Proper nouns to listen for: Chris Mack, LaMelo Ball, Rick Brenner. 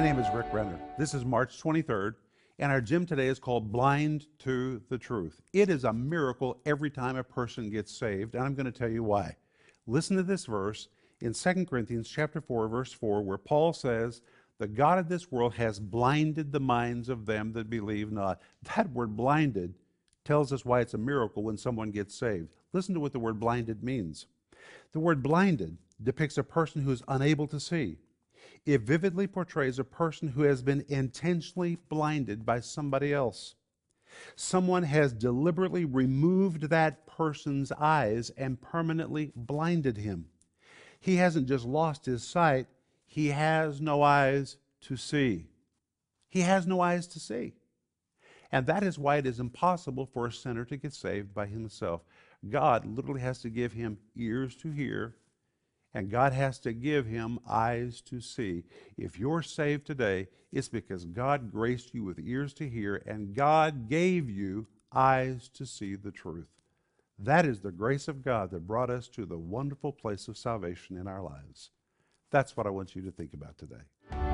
My name is Rick Brenner. This is March 23rd, and our gym today is called Blind to the Truth. It is a miracle every time a person gets saved, and I'm going to tell you why. Listen to this verse in 2 Corinthians chapter 4, verse 4, where Paul says, "The God of this world has blinded the minds of them that believe not." That word blinded tells us why it's a miracle when someone gets saved. Listen to what the word blinded means. The word blinded depicts a person who is unable to see. It vividly portrays a person who has been intentionally blinded by somebody else. Someone has deliberately removed that person's eyes and permanently blinded him. He hasn't just lost his sight, he has no eyes to see. He has no eyes to see. And that is why it is impossible for a sinner to get saved by himself. God literally has to give him ears to hear, and God has to give him eyes to see. If you're saved today, it's because God graced you with ears to hear and God gave you eyes to see the truth. That is the grace of God that brought us to the wonderful place of salvation in our lives. That's what I want you to think about today.